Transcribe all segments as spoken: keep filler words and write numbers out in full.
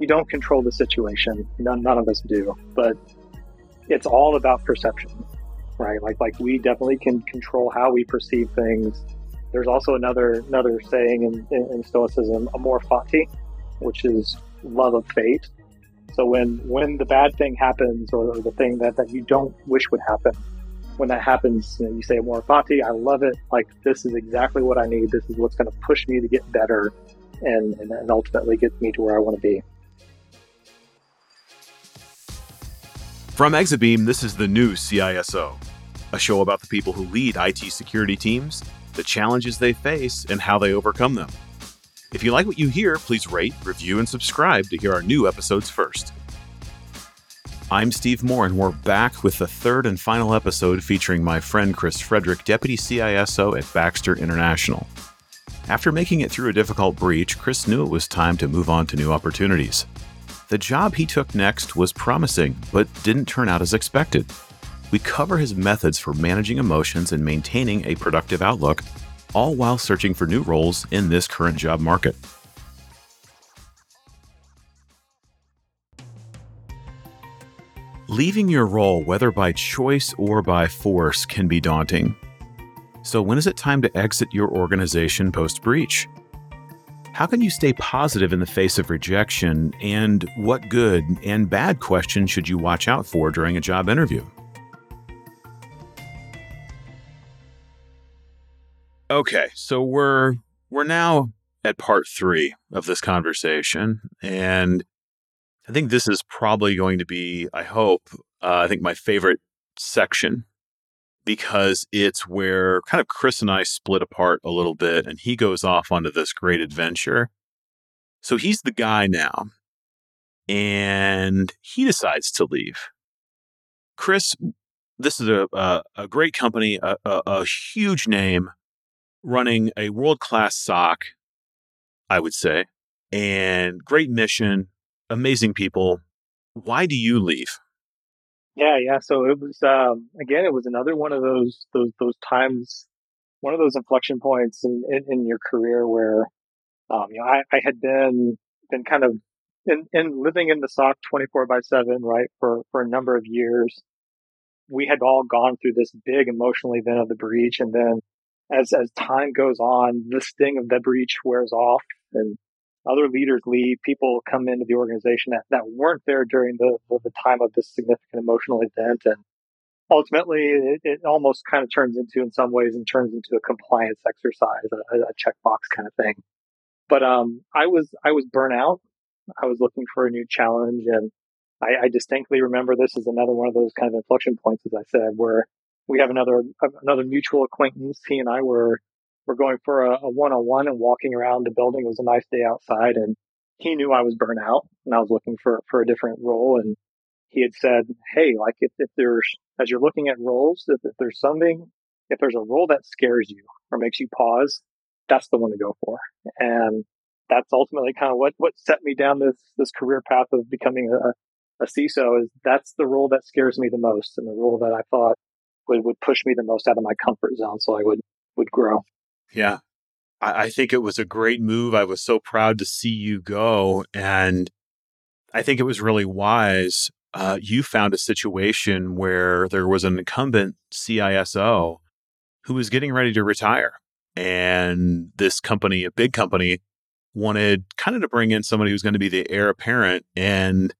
You don't control the situation. None, none of us do, but it's all about perception, right? Like, like we definitely can control how we perceive things. There's also another another saying in, in, in Stoicism, amor fati, which is love of fate. So when when the bad thing happens, or, or the thing that, that you don't wish would happen, when that happens, you know, you say amor fati, I love it. Like, this is exactly what I need. This is what's going to push me to get better and, and, and ultimately get me to where I want to be. From Exabeam, this is The New C I S O, a show about the people who lead I T security teams, the challenges they face, and how they overcome them. If you like what you hear, please rate, review, and subscribe to hear our new episodes first. I'm Steve Moore, and we're back with the third and final episode featuring my friend Chris Fredrick, Deputy C I S O at Baxter International. After making it through a difficult breach, Chris knew it was time to move on to new opportunities. The job he took next was promising, but didn't turn out as expected. We cover his methods for managing emotions and maintaining a productive outlook, all while searching for new roles in this current job market. Leaving your role, whether by choice or by force, can be daunting. So when is it time to exit your organization post-breach? How can you stay positive in the face of rejection, and what good and bad questions should you watch out for during a job interview? Okay, so we're we're now at part three of this conversation, and I think this is probably going to be, I hope, uh, I think my favorite section, because it's where kind of Chris and I split apart a little bit, and he goes off onto this great adventure. So he's the guy now, and he decides to leave. Chris, this is a a, a great company, a, a, a huge name, running a world-class S O C, I would say, and great mission, amazing people. Why do you leave? Yeah, yeah. So it was, um, again, it was another one of those, those, those times, one of those inflection points in, in, in your career where, um, you know, I, I had been, been kind of in, in living in the S O C twenty-four by seven, right? For, for a number of years. We had all gone through this big emotional event of the breach. And then as, as time goes on, the sting of the breach wears off and other leaders leave, people come into the organization that, that weren't there during the, the time of this significant emotional event. And ultimately, it, it almost kind of turns into, in some ways, and turns into a compliance exercise, a, a checkbox kind of thing. But um, I was I was burnt out. I was looking for a new challenge. And I, I distinctly remember this is another one of those kind of inflection points, as I said, where we have another another mutual acquaintance. He and I were We're going for a, a one-on-one and walking around the building. It was a nice day outside, and he knew I was burnt out and I was looking for, for a different role. And he had said, hey, like if, if there's, as you're looking at roles, if, if there's something, if there's a role that scares you or makes you pause, that's the one to go for. And that's ultimately kind of what, what set me down this, this career path of becoming a, a C I S O is that's the role that scares me the most and the role that I thought would, would push me the most out of my comfort zone so I would, would grow. Yeah, I, I think it was a great move. I was so proud to see you go. And I think it was really wise. Uh, you found a situation where there was an incumbent C I S O who was getting ready to retire. And this company, a big company, wanted kind of to bring in somebody who's going to be the heir apparent and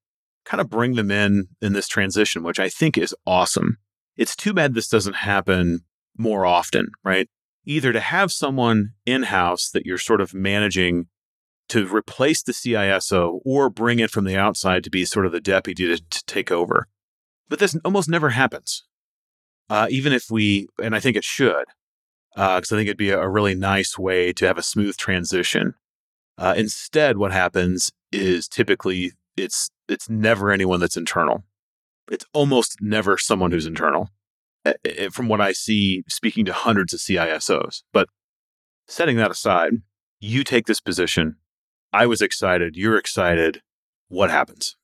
kind of bring them in in this transition, which I think is awesome. It's too bad this doesn't happen more often, right? Either to have someone in-house that you're sort of managing to replace the C I S O or bring it from the outside to be sort of the deputy to, to take over. But this almost never happens, uh, even if we, and I think it should, because uh, I think it'd be a, a really nice way to have a smooth transition. Uh, instead, what happens is typically it's it's never anyone that's internal. It's almost never someone who's internal, from what I see speaking to hundreds of C I S Os. But setting that aside, you take this position. I was excited. You're excited. What happens?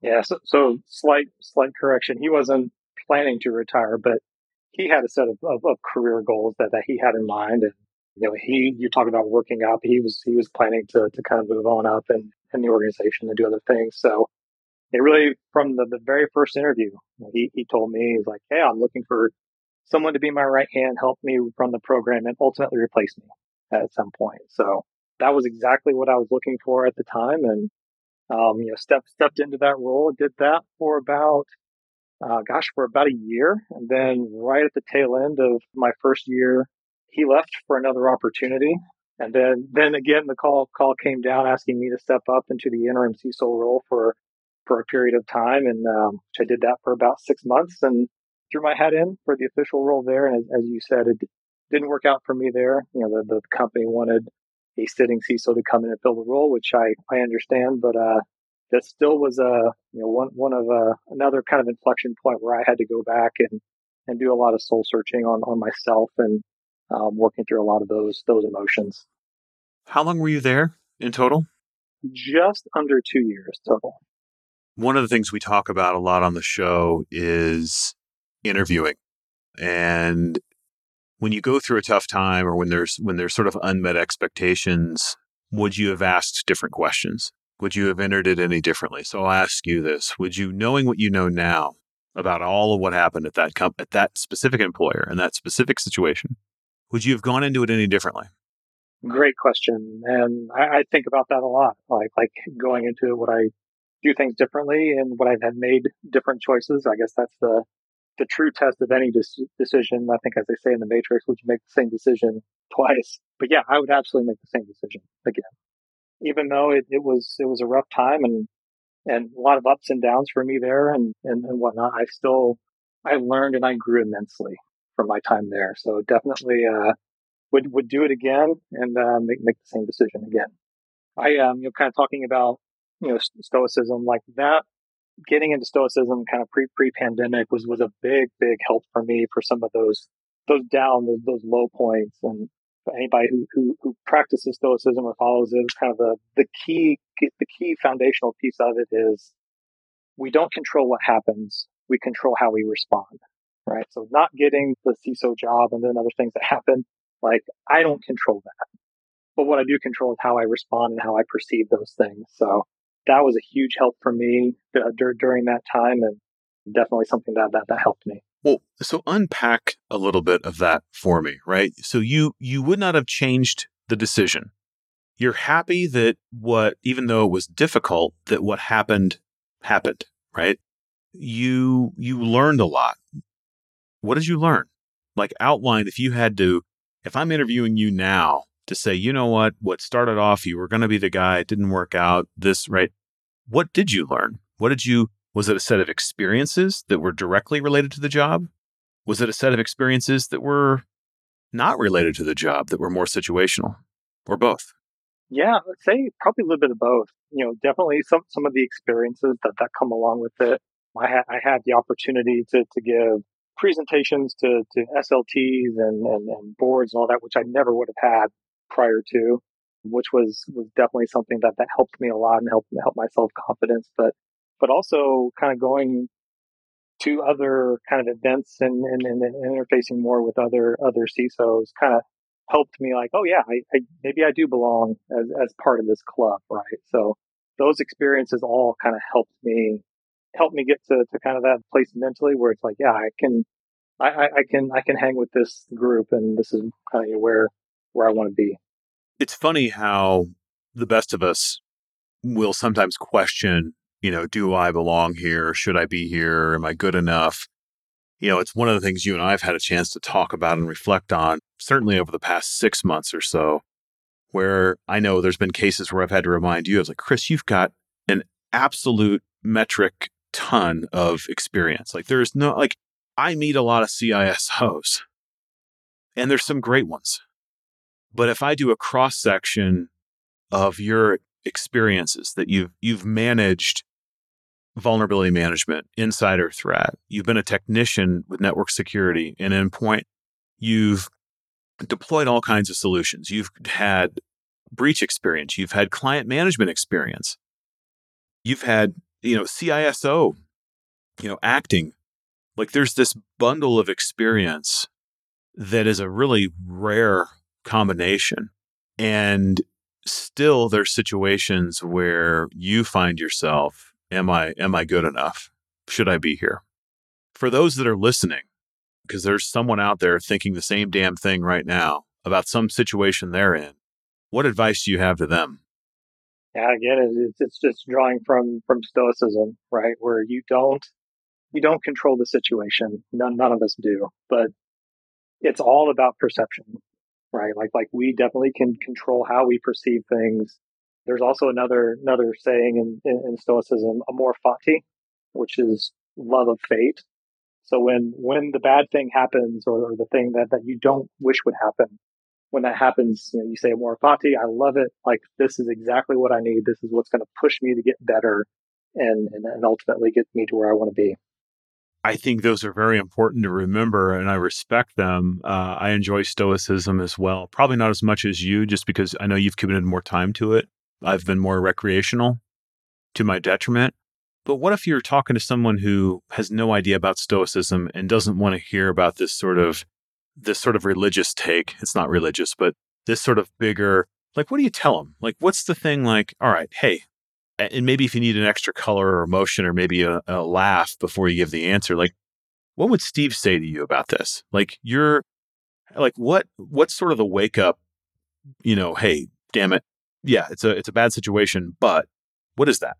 Yeah. So, so slight, slight correction. He wasn't planning to retire, but he had a set of, of, of career goals that, that he had in mind. And, you know, he, you talk about working up, he was, he was planning to, to kind of move on up and, in the organization to do other things. So it really, from the, the very first interview, he, he told me, he's like, hey, I'm looking for someone to be my right hand, help me run the program, and ultimately replace me at some point. So that was exactly what I was looking for at the time. And, um, you know, stepped, stepped into that role, did that for about, uh, gosh, for about a year. And then right at the tail end of my first year, he left for another opportunity. And then, then again, the call call came down asking me to step up into the interim C I S O role for, for a period of time. And um, I did that for about six months and threw my hat in for the official role there. And as, as you said, it didn't work out for me there. You know, the, the company wanted a sitting C I S O to come in and fill the role, which I, I understand. But uh, that still was a, you know, one, one of a, another kind of inflection point where I had to go back and, and do a lot of soul searching on, on myself and Um, working through a lot of those those emotions. How long were you there in total? Just under two years total. One of the things we talk about a lot on the show is interviewing. And when you go through a tough time or when there's when there's sort of unmet expectations, would you have asked different questions? Would you have entered it any differently? So I'll ask you this. Would you, knowing what you know now about all of what happened at that comp- at that specific employer and that specific situation, would you have gone into it any differently? Great question. And I, I think about that a lot, like like going into it, would I do things differently and would I have made different choices? I guess that's the, the true test of any des- decision. I think, as they say in The Matrix, would you make the same decision twice? But yeah, I would absolutely make the same decision again, even though it, it was it was a rough time and and a lot of ups and downs for me there and, and, and whatnot. I still, I learned and I grew immensely from my time there. So definitely uh, would would do it again and uh, make make the same decision again. I am um, you know, kind of talking about, you know, Stoicism like that. Getting into Stoicism kind of pre pre pandemic was was a big big help for me for some of those those down those, those low points. And for anybody who, who who practices Stoicism or follows it, kind of the the key the key foundational piece of it is we don't control what happens. We control how we respond. Right. So not getting the C I S O job and then other things that happen, like I don't control that. But what I do control is how I respond and how I perceive those things. So that was a huge help for me d- during that time and definitely something that, that that helped me. Well, so unpack a little bit of that for me, right? So you you would not have changed the decision. You're happy that what, even though it was difficult, that what happened happened, right? You you learned a lot. What did you learn? Like outline, if you had to, if I'm interviewing you now to say, you know what, what started off, you were going to be the guy, it didn't work out, this, right? What did you learn? What did you, was it a set of experiences that were directly related to the job? Was it a set of experiences that were not related to the job that were more situational or both? Yeah, I'd say probably a little bit of both. You know, definitely some, some of the experiences that, that come along with it. I, ha- I had the opportunity to to give presentations to, to S L Ts and, and, and boards and all that, which I never would have had prior to, which was, was definitely something that, that helped me a lot and helped help my self-confidence. But but also kind of going to other kind of events and, and, and interfacing more with other other C I S Os kind of helped me like, oh yeah, I, I, maybe I do belong as, as part of this club, right? So those experiences all kind of helped me helped me get to, to kind of that place mentally where it's like, yeah, I can, I, I, I can, I can hang with this group, and this is kind of where where I want to be. It's funny how the best of us will sometimes question, you know, do I belong here? Should I be here? Am I good enough? You know, it's one of the things you and I have had a chance to talk about and reflect on, certainly over the past six months or so, where I know there's been cases where I've had to remind you, I was like, Chris, you've got an absolute metric ton of experience. Like there's no, like I meet a lot of C I S Os and there's some great ones. But if I do a cross section of your experiences that you've, you've managed vulnerability management, insider threat, you've been a technician with network security and endpoint, you've deployed all kinds of solutions. You've had breach experience. You've had client management experience. You've had you know, C I S O, you know, acting, like there's this bundle of experience that is a really rare combination. And still there's situations where you find yourself, am I, am I good enough? Should I be here? For those that are listening, because there's someone out there thinking the same damn thing right now about some situation they're in, what advice do you have to them? Yeah, again, it's it's just drawing from from Stoicism, right? Where you don't you don't control the situation. None none of us do, but it's all about perception, right? Like like we definitely can control how we perceive things. There's also another another saying in, in, in Stoicism, amor fati, which is love of fate. So when when the bad thing happens, or, or the thing that, that you don't wish would happen, when that happens, you know, you say, amor fati, I love it. Like, this is exactly what I need. This is what's going to push me to get better and, and, and ultimately get me to where I want to be. I think those are very important to remember, and I respect them. Uh, I enjoy Stoicism as well. Probably not as much as you, just because I know you've committed more time to it. I've been more recreational, to my detriment. But what if you're talking to someone who has no idea about Stoicism and doesn't want to hear about this sort of this sort of religious take? It's not religious, but this sort of bigger, like, what do you tell them? Like, what's the thing like, all right, hey, and maybe if you need an extra color or emotion or maybe a, a laugh before you give the answer, like, what would Steve say to you about this? Like, you're like, what, what's sort of the wake up, you know, hey, damn it. Yeah, it's a, it's a bad situation, but what is that?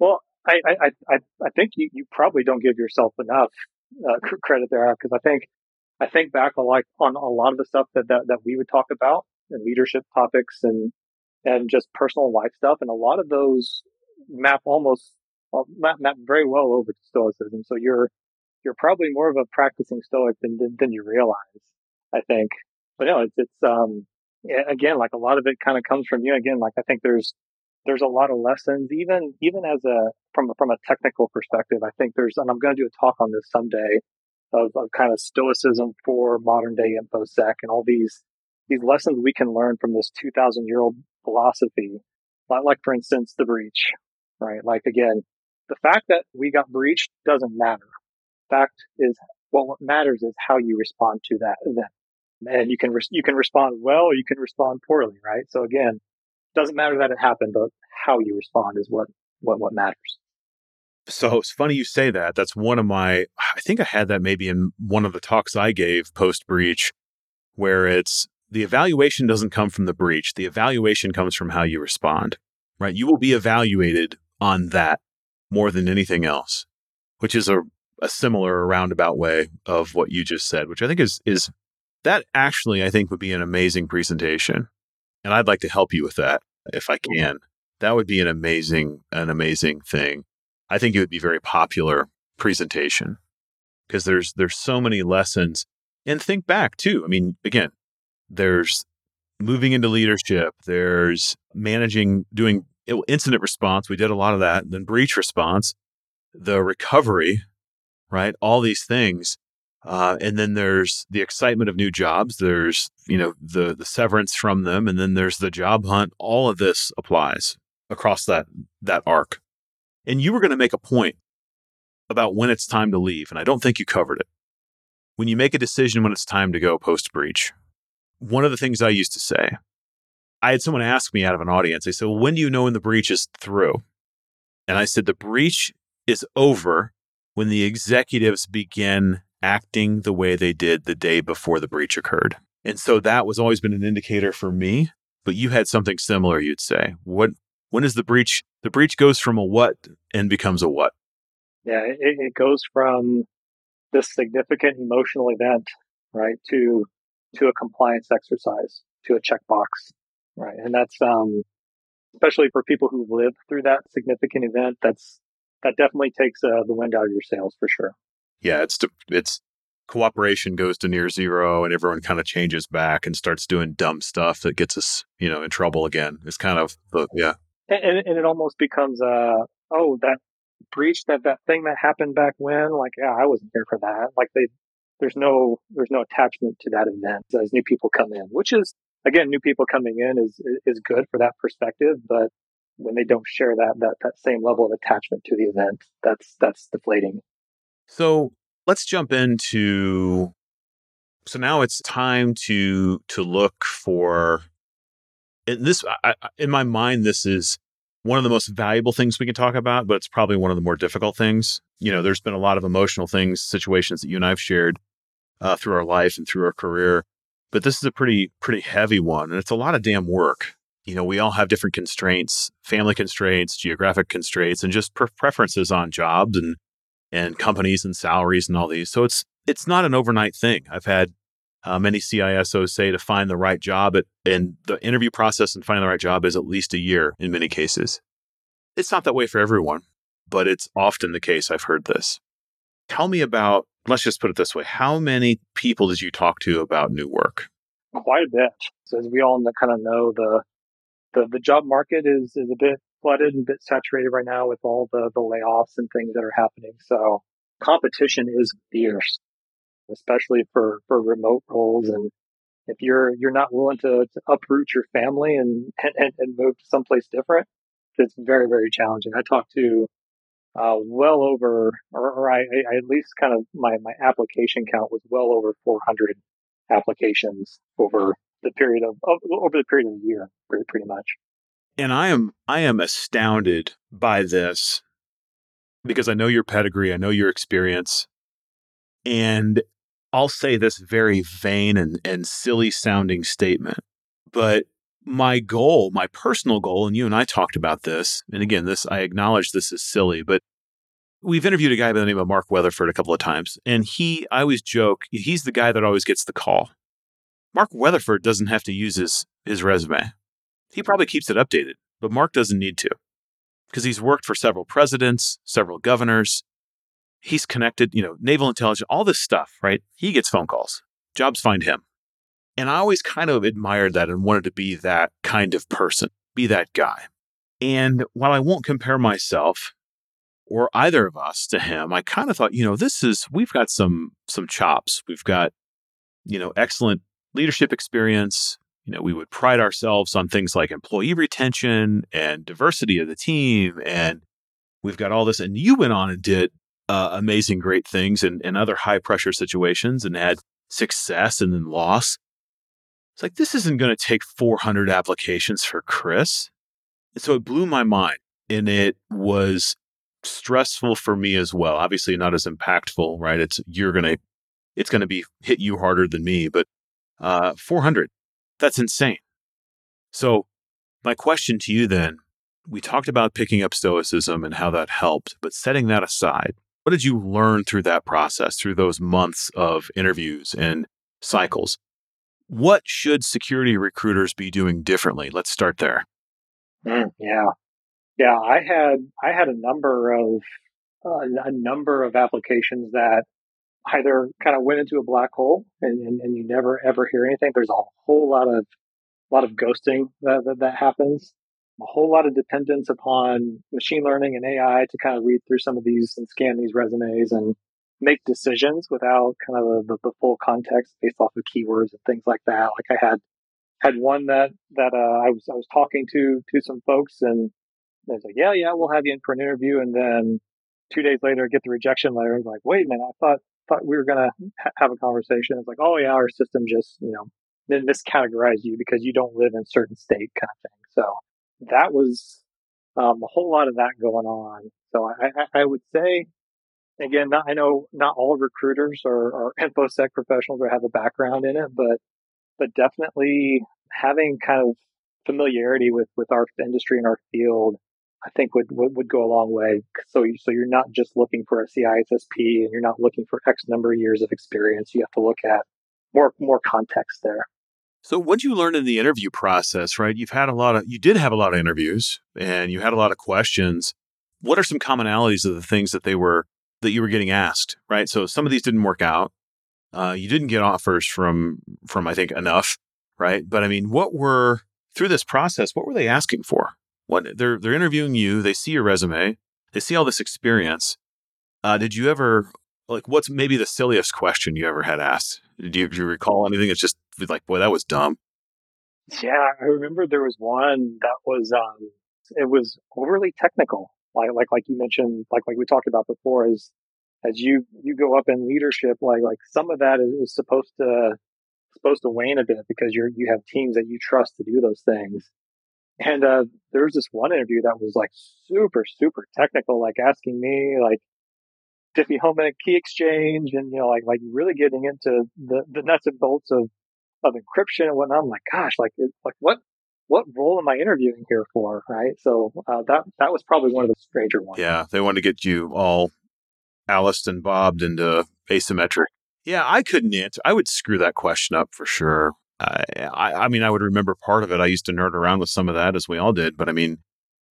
Well, I, I, I, I think you, you probably don't give yourself enough uh, credit there, because I think, I think back on like on a lot of the stuff that, that, that we would talk about in leadership topics and, and just personal life stuff. And a lot of those map almost well, map, map very well over to Stoicism. So you're, you're probably more of a practicing Stoic than, than, than you realize, I think. But no, it's, it's, um, again, like a lot of it kind of comes from you. Again, like I think there's, there's a lot of lessons, even, even as a, from, from a technical perspective, I think there's, and I'm going to do a talk on this someday, of, of kind of Stoicism for modern day InfoSec and all these, these lessons we can learn from this two thousand year old philosophy. Like, like, for instance, the breach, right? Like, again, the fact that we got breached doesn't matter. Fact is, well, what matters is how you respond to that event. And you can, re- you can respond well, or you can respond poorly, right? So again, doesn't matter that it happened, but how you respond is what, what, what matters. So it's funny you say that. That's one of my, I think I had that maybe in one of the talks I gave post-breach, where it's the evaluation doesn't come from the breach. The evaluation comes from how you respond, right? You will be evaluated on that more than anything else, which is a, a similar roundabout way of what you just said, which I think is, is that actually, I think would be an amazing presentation. And I'd like to help you with that if I can. That would be an amazing, an amazing thing. I think it would be a very popular presentation because there's there's so many lessons. And think back too. I mean, again, there's moving into leadership. There's managing, doing incident response. We did a lot of that. Then breach response, the recovery, right? All these things. Uh, and then there's the excitement of new jobs. There's, you know, the the severance from them. And then there's the job hunt. All of this applies across that that arc. And you were going to make a point about when it's time to leave. And I don't think you covered it. When you make a decision when it's time to go post-breach, one of the things I used to say, I had someone ask me out of an audience, they said, well, when do you know when the breach is through? And I said, the breach is over when the executives begin acting the way they did the day before the breach occurred. And so that was always been an indicator for me. But you had something similar, you'd say. What? When is the breach? The breach goes from a what and becomes a what? Yeah, it, it goes from this significant emotional event, right, to to a compliance exercise, to a checkbox, right? And that's um, especially for people who lived through that significant event. That's that definitely takes uh, the wind out of your sails for sure. Yeah, it's to, it's cooperation goes to near zero, and everyone kind of changes back and starts doing dumb stuff that gets us, you know, in trouble again. It's kind of the yeah. And, and it almost becomes, uh, oh, that breach, that, that thing that happened back when, like, yeah, I wasn't here for that. Like, they, there's no, there's no attachment to that event as new people come in, which is, again, new people coming in is, is good for that perspective. But when they don't share that, that, that same level of attachment to the event, that's, that's deflating. So let's jump into, so now it's time to, to look for And this, I, in my mind, this is one of the most valuable things we can talk about, but it's probably one of the more difficult things. You know, there's been a lot of emotional things, situations that you and I've shared uh, through our life and through our career, but this is a pretty, pretty heavy one. And it's a lot of damn work. You know, we all have different constraints, family constraints, geographic constraints, and just pre- preferences on jobs and, and companies and salaries and all these. So it's, it's not an overnight thing. I've had Uh, many C I S Os say to find the right job, at, and the interview process and finding the right job is at least a year in many cases. It's not that way for everyone, but it's often the case. I've heard this. Tell me about, let's just put it this way, how many people did you talk to about new work? Quite a bit. So as we all kind of know, the the, the job market is, is a bit flooded and a bit saturated right now with all the, the layoffs and things that are happening. So competition is fierce, especially for, for remote roles. And if you're you're not willing to, to uproot your family and, and, and move to someplace different, it's very, very challenging. I talked to uh, well over, or, or I, I at least kind of, my, my application count was well over four hundred applications over the period of, of over the period of the year, pretty, pretty much. And I am I am astounded by this because I know your pedigree, I know your experience, and I'll say this very vain and, and silly sounding statement, but my goal, my personal goal, and you and I talked about this, and again, this, I acknowledge this is silly, but we've interviewed a guy by the name of Mark Weatherford a couple of times, and he, I always joke, he's the guy that always gets the call. Mark Weatherford doesn't have to use his, his resume. He probably keeps it updated, but Mark doesn't need to because he's worked for several presidents, several governors. He's connected, you know, naval intelligence, all this stuff, right? He gets phone calls. Jobs find him. And I always kind of admired that and wanted to be that kind of person, be that guy. And while I won't compare myself or either of us to him, I kind of thought, you know, this is, we've got some some chops. We've got, you know, excellent leadership experience. You know, we would pride ourselves on things like employee retention and diversity of the team. And we've got all this. And you went on and did Uh, amazing, great things and, and other high pressure situations and had success and then loss. It's like, this isn't going to take four hundred applications for Chris. And so it blew my mind and it was stressful for me as well. Obviously not as impactful, right? It's, you're going to, it's going to be hit you harder than me, but uh, four hundred, that's insane. So my question to you then, we talked about picking up Stoicism and how that helped, but setting that aside, what did you learn through that process, through those months of interviews and cycles? What should security recruiters be doing differently? Let's start there. Mm, yeah, yeah. I had I had a number of uh, a number of applications that either kind of went into a black hole and, and, and you never ever hear anything. There's a whole lot of lot of ghosting that that, that happens. A whole lot of dependence upon machine learning and A I to kind of read through some of these and scan these resumes and make decisions without kind of the, the full context based off of keywords and things like that. Like I had had one that that uh, I was I was talking to to some folks and they was like, yeah, yeah, we'll have you in for an interview, and then two days later get the rejection letter. I'm like, wait a minute, I thought thought we were gonna ha- have a conversation. It's like, oh yeah, our system just you know miscategorized you because you don't live in a certain state, kind of thing. So. That was um, a whole lot of that going on. So I, I, I would say, again, not, I know not all recruiters or InfoSec professionals or have a background in it, but but definitely having kind of familiarity with, with our industry and our field, I think would, would, would go a long way. So, you, so you're not just looking for a C I S S P and you're not looking for X number of years of experience. You have to look at more more context there. So what you learned in the interview process, right? You've had a lot of, you did have a lot of interviews and you had a lot of questions. What are some commonalities of the things that they were, that you were getting asked, right? So some of these didn't work out. Uh, you didn't get offers from, from, I think enough, right? But I mean, what were, through this process, what were they asking for? What they're, they're interviewing you, they see your resume, they see all this experience. Uh, did you ever, like, what's maybe the silliest question you ever had asked? Do you, do you recall anything? It's just like, boy, that was dumb. Yeah, I remember there was one that was um, it was overly technical. Like, like, like you mentioned, like, like we talked about before, is as you, you go up in leadership, like, like some of that is, is supposed to supposed to wane a bit because you're you have teams that you trust to do those things. And uh, there was this one interview that was like super, super technical, like asking me like Diffie-Hellman key exchange and, you know, like, like really getting into the, the nuts and bolts of, of encryption and whatnot. I'm like, gosh, like, it, like what, what role am I interviewing here for? Right. So uh, that, that was probably one of the stranger ones. Yeah. They want to get you all Alice and bobbed into asymmetric. Yeah. I couldn't answer. I would screw that question up for sure. I, I mean, I would remember part of it. I used to nerd around with some of that, as we all did. But I mean,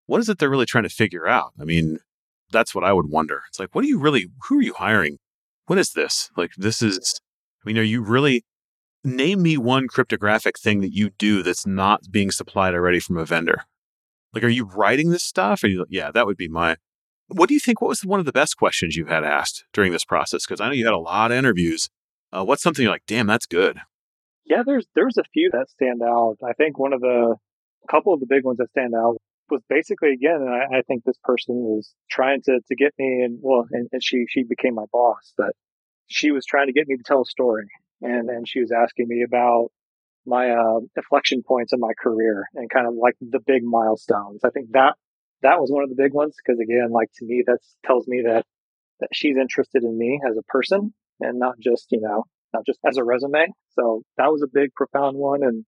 what is it they're really trying to figure out? I mean, that's what I would wonder. It's like, what are you really, who are you hiring? What is this? Like, this is, I mean, are you really, name me one cryptographic thing that you do that's not being supplied already from a vendor. Like, are you writing this stuff? Are you, yeah, that would be my, what do you think, what was one of the best questions you had asked during this process? Because I know you had a lot of interviews. Uh, what's something you're like, damn, that's good. Yeah, there's there's a few that stand out. I think one of the, a couple of the big ones that stand out was basically, again, and I, I think this person was trying to, to get me, and well, and, and she she became my boss, but she was trying to get me to tell a story. And and she was asking me about my uh, inflection points in my career and kind of like the big milestones. I think that that was one of the big ones because, again, like to me, that tells me that, that she's interested in me as a person and not just, you know, not just as a resume. So that was a big, profound one. And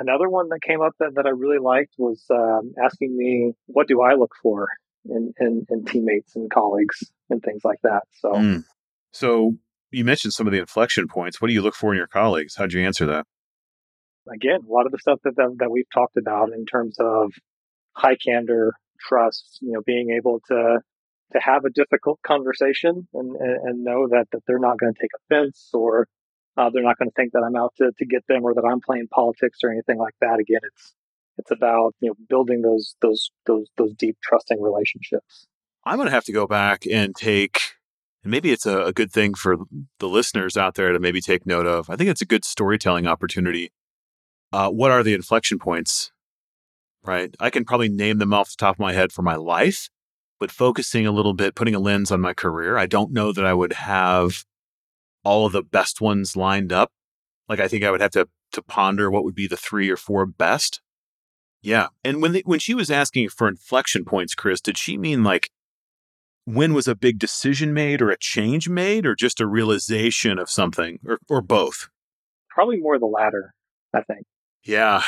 another one that came up that, that I really liked was um, asking me, what do I look for in, in, in teammates and colleagues and things like that? So, mm. so you mentioned some of the inflection points. What do you look for in your colleagues? How'd you answer that? Again, a lot of the stuff that, that, that we've talked about in terms of high candor, trust, you know, being able to to have a difficult conversation and, and, and know that, that they're not going to take offense or Uh, they're not going to think that I'm out to, to get them or that I'm playing politics or anything like that. Again, it's it's about, you know, building those those those those deep trusting relationships. I'm going to have to go back and take, and maybe it's a, a good thing for the listeners out there to maybe take note of. I think it's a good storytelling opportunity. Uh, what are the inflection points? Right, I can probably name them off the top of my head for my life, but focusing a little bit, putting a lens on my career, I don't know that I would have all of the best ones lined up. Like, I think I would have to to ponder what would be the three or four best. Yeah. And when the, when she was asking for inflection points, Chris, did she mean like when was a big decision made or a change made or just a realization of something or, or both? Probably more the latter, I think. Yeah.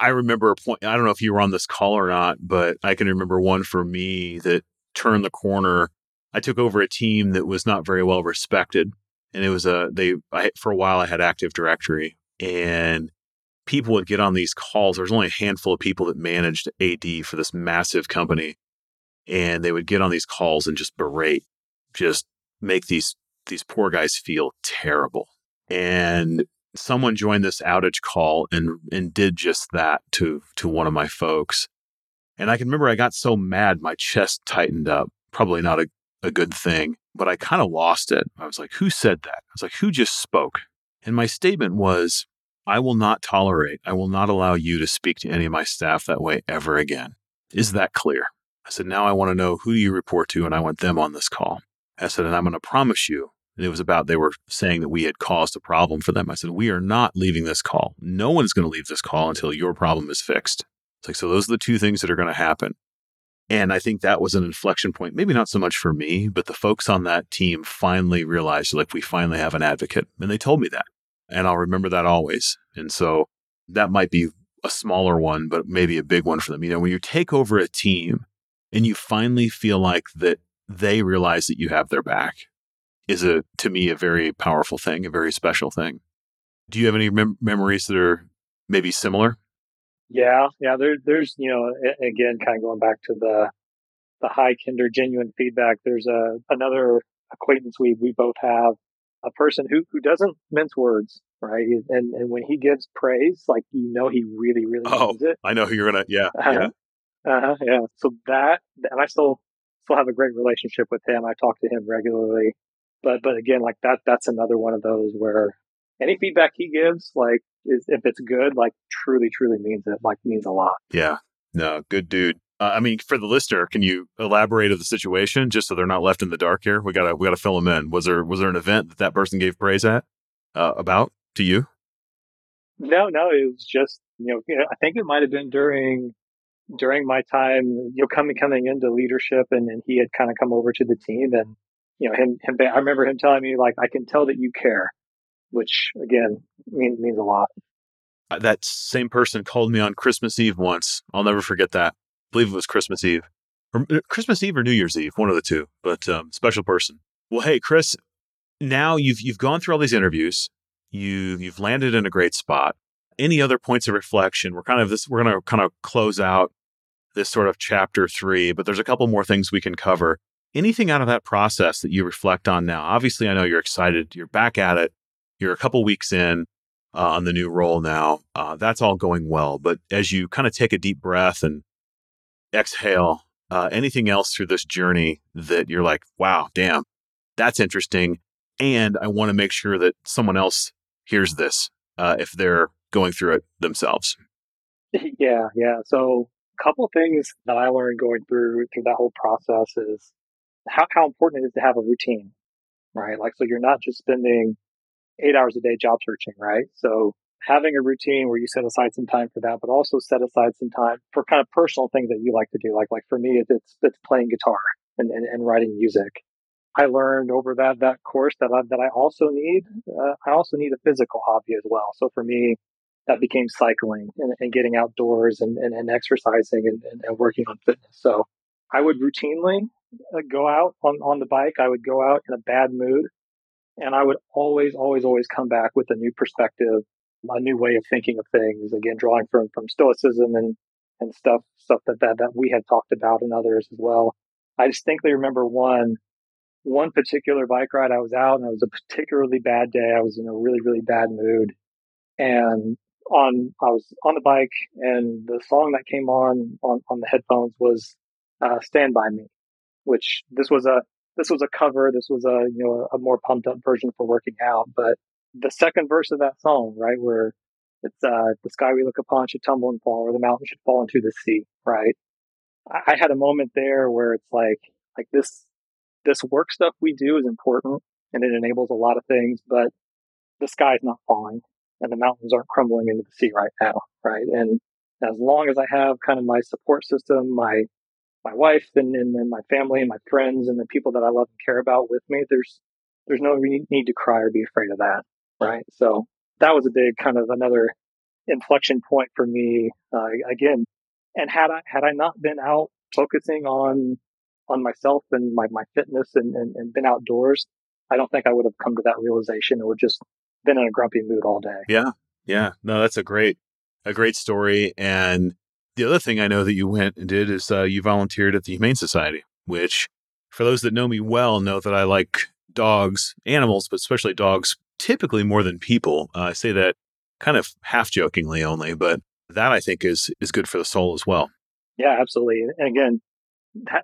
I remember a point, I don't know if you were on this call or not, but I can remember one for me that turned the corner. I took over a team that was not very well respected. And it was a, they, I, for a while I had Active Directory and people would get on these calls. There was only a handful of people that managed A D for this massive company. And they would get on these calls and just berate, just make these, these poor guys feel terrible. And someone joined this outage call and, and did just that to, to one of my folks. And I can remember I got so mad, my chest tightened up, probably not a, a good thing. But I kind of lost it. I was like, who said that? I was like, who just spoke? And my statement was, I will not tolerate, I will not allow you to speak to any of my staff that way ever again. Is that clear? I said, now I want to know who you report to, and I want them on this call. I said, and I'm going to promise you, and it was about, they were saying that we had caused a problem for them. I said, we are not leaving this call. No one's going to leave this call until your problem is fixed. It's like, so those are the two things that are going to happen. And I think that was an inflection point, maybe not so much for me, but the folks on that team finally realized, like, we finally have an advocate. And they told me that. And I'll remember that always. And so that might be a smaller one, but maybe a big one for them. You know, when you take over a team and you finally feel like that they realize that you have their back is, a to me, a very powerful thing, a very special thing. Do you have any mem- memories that are maybe similar? Yeah, yeah. There, there's, you know, again, kind of going back to the the high kinder genuine feedback. There's a another acquaintance we we both have, a person who who doesn't mince words, right? And and when he gives praise, like, you know, he really really oh, means it. I know who you're gonna. Yeah, uh-huh. yeah, uh-huh, yeah. So that, and I still still have a great relationship with him. I talk to him regularly, but but again, like that, that's another one of those where any feedback he gives, like, is, if it's good, like, truly, truly means it, like, means a lot. Yeah. No, good dude. Uh, I mean, for the listener, can you elaborate on the situation just so they're not left in the dark here? We gotta, we gotta fill them in. Was there, was there an event that that person gave praise at, uh, about to you? No, no, it was just, you know, I think it might have been during during my time, you know, coming coming into leadership, and, and he had kind of come over to the team, and you know, him, him. I remember him telling me, like, I can tell that you care, which again means means a lot. That same person called me on Christmas Eve once. I'll never forget that. I believe it was Christmas Eve, or Christmas Eve or New Year's Eve, one of the two. But um, special person. Well, hey, Chris. Now you've you've gone through all these interviews. You you've landed in a great spot. Any other points of reflection? We're kind of this. We're going to kind of close out this sort of chapter three, but there's a couple more things we can cover. Anything out of that process that you reflect on now? Obviously, I know you're excited. You're back at it. You're a couple weeks in uh, on the new role now. Uh, that's all going well. But as you kind of take a deep breath and exhale, uh, anything else through this journey that you're like, wow, damn, that's interesting. And I want to make sure that someone else hears this uh, if they're going through it themselves. Yeah, yeah. So a couple of things that I learned going through through that whole process is how, how important it is to have a routine, right? Like, so you're not just spending eight hours a day job searching, right? So having a routine where you set aside some time for that, but also set aside some time for kind of personal things that you like to do. Like, like for me, it's it's playing guitar and, and, and writing music. I learned over that that course that I, that I also need. Uh, I also need a physical hobby as well. So for me, that became cycling and, and getting outdoors and, and, and exercising and, and, and working on fitness. So I would routinely go out on, on the bike. I would go out in a bad mood, and I would always, always, always come back with a new perspective, a new way of thinking of things. Again, drawing from, from Stoicism and, and stuff stuff that, that that we had talked about and others as well. I distinctly remember one. One particular bike ride, I was out, and it was a particularly bad day. I was in a really, really bad mood, and on I was on the bike, and the song that came on on, on the headphones was uh, "Stand By Me," which this was a this was a cover. This was a you know a, a more pumped up version for working out. But the second verse of that song, right, where it's uh, "The sky we look upon should tumble and fall, or the mountain should fall into the sea," right? I, I had a moment there where it's like like this. This work stuff we do is important, and it enables a lot of things, but the sky's not falling and the mountains aren't crumbling into the sea right now, right? And as long as I have kind of my support system, my my wife and and my family and my friends and the people that I love and care about with me, there's there's no need to cry or be afraid of that, right? So that was a big kind of another inflection point for me uh, again. And had I had I not been out focusing on on myself and my, my fitness and, and, and been outdoors, I don't think I would have come to that realization. It would just been in a grumpy mood all day. Yeah. Yeah. No, that's a great, a great story. And the other thing I know that you went and did is uh, you volunteered at the Humane Society, which for those that know me well, know that I like dogs, animals, but especially dogs, typically more than people. Uh, I say that kind of half jokingly only, but that I think is, is good for the soul as well. Yeah, absolutely. And again,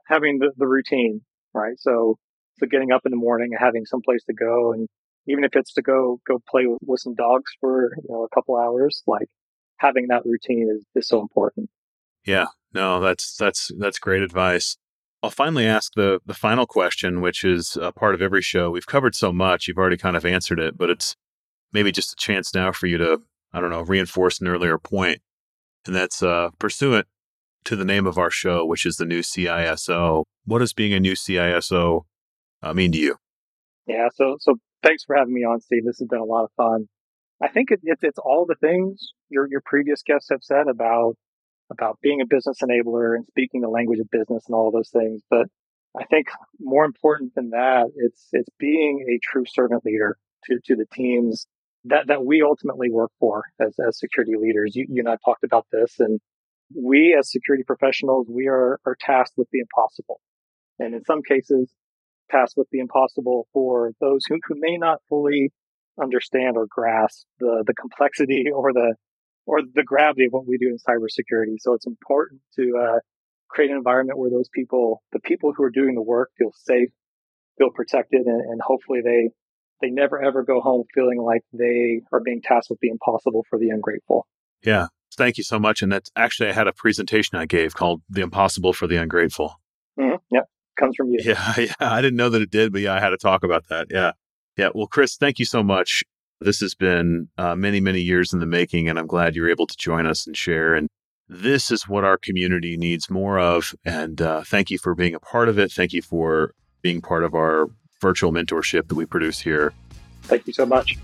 having the, the routine, right? So, so getting up in the morning and having some place to go, and even if it's to go go play with, with some dogs for you know a couple hours, like having that routine is, is so important. Yeah, no, that's that's that's great advice. I'll finally ask the the final question, which is a part of every show. We've covered so much; you've already kind of answered it, but it's maybe just a chance now for you to, I don't know, reinforce an earlier point, and that's uh, pursuant to the name of our show, which is the new C I S O. What does being a new C I S O uh, mean to you? Yeah, so so thanks for having me on, Steve. This has been a lot of fun. I think it, it, it's all the things your your previous guests have said about about being a business enabler and speaking the language of business and all those things. But I think more important than that, it's it's being a true servant leader to to the teams that, that we ultimately work for as, as security leaders. You, you and I talked about this, and we as security professionals, we are, are tasked with the impossible. And in some cases, tasked with the impossible for those who, who may not fully understand or grasp the, the complexity or the or the gravity of what we do in cybersecurity. So it's important to uh, create an environment where those people, the people who are doing the work, feel safe, feel protected, and, and hopefully they, they never, ever go home feeling like they are being tasked with the impossible for the ungrateful. Yeah. Thank you so much. And that's actually, I had a presentation I gave called The Impossible for the Ungrateful. Mm-hmm. Yep. Comes from you. Yeah, yeah. I didn't know that it did, but yeah, I had to talk about that. Yeah. Yeah. Well, Chris, thank you so much. This has been uh, many, many years in the making, and I'm glad you were able to join us and share. And this is what our community needs more of. And uh, thank you for being a part of it. Thank you for being part of our virtual mentorship that we produce here. Thank you so much.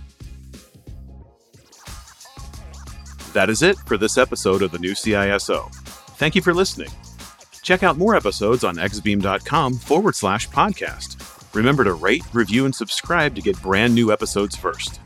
That is it for this episode of The New C I S O. Thank you for listening. Check out more episodes on exabeam.com forward slash podcast. Remember to rate, review, and subscribe to get brand new episodes first.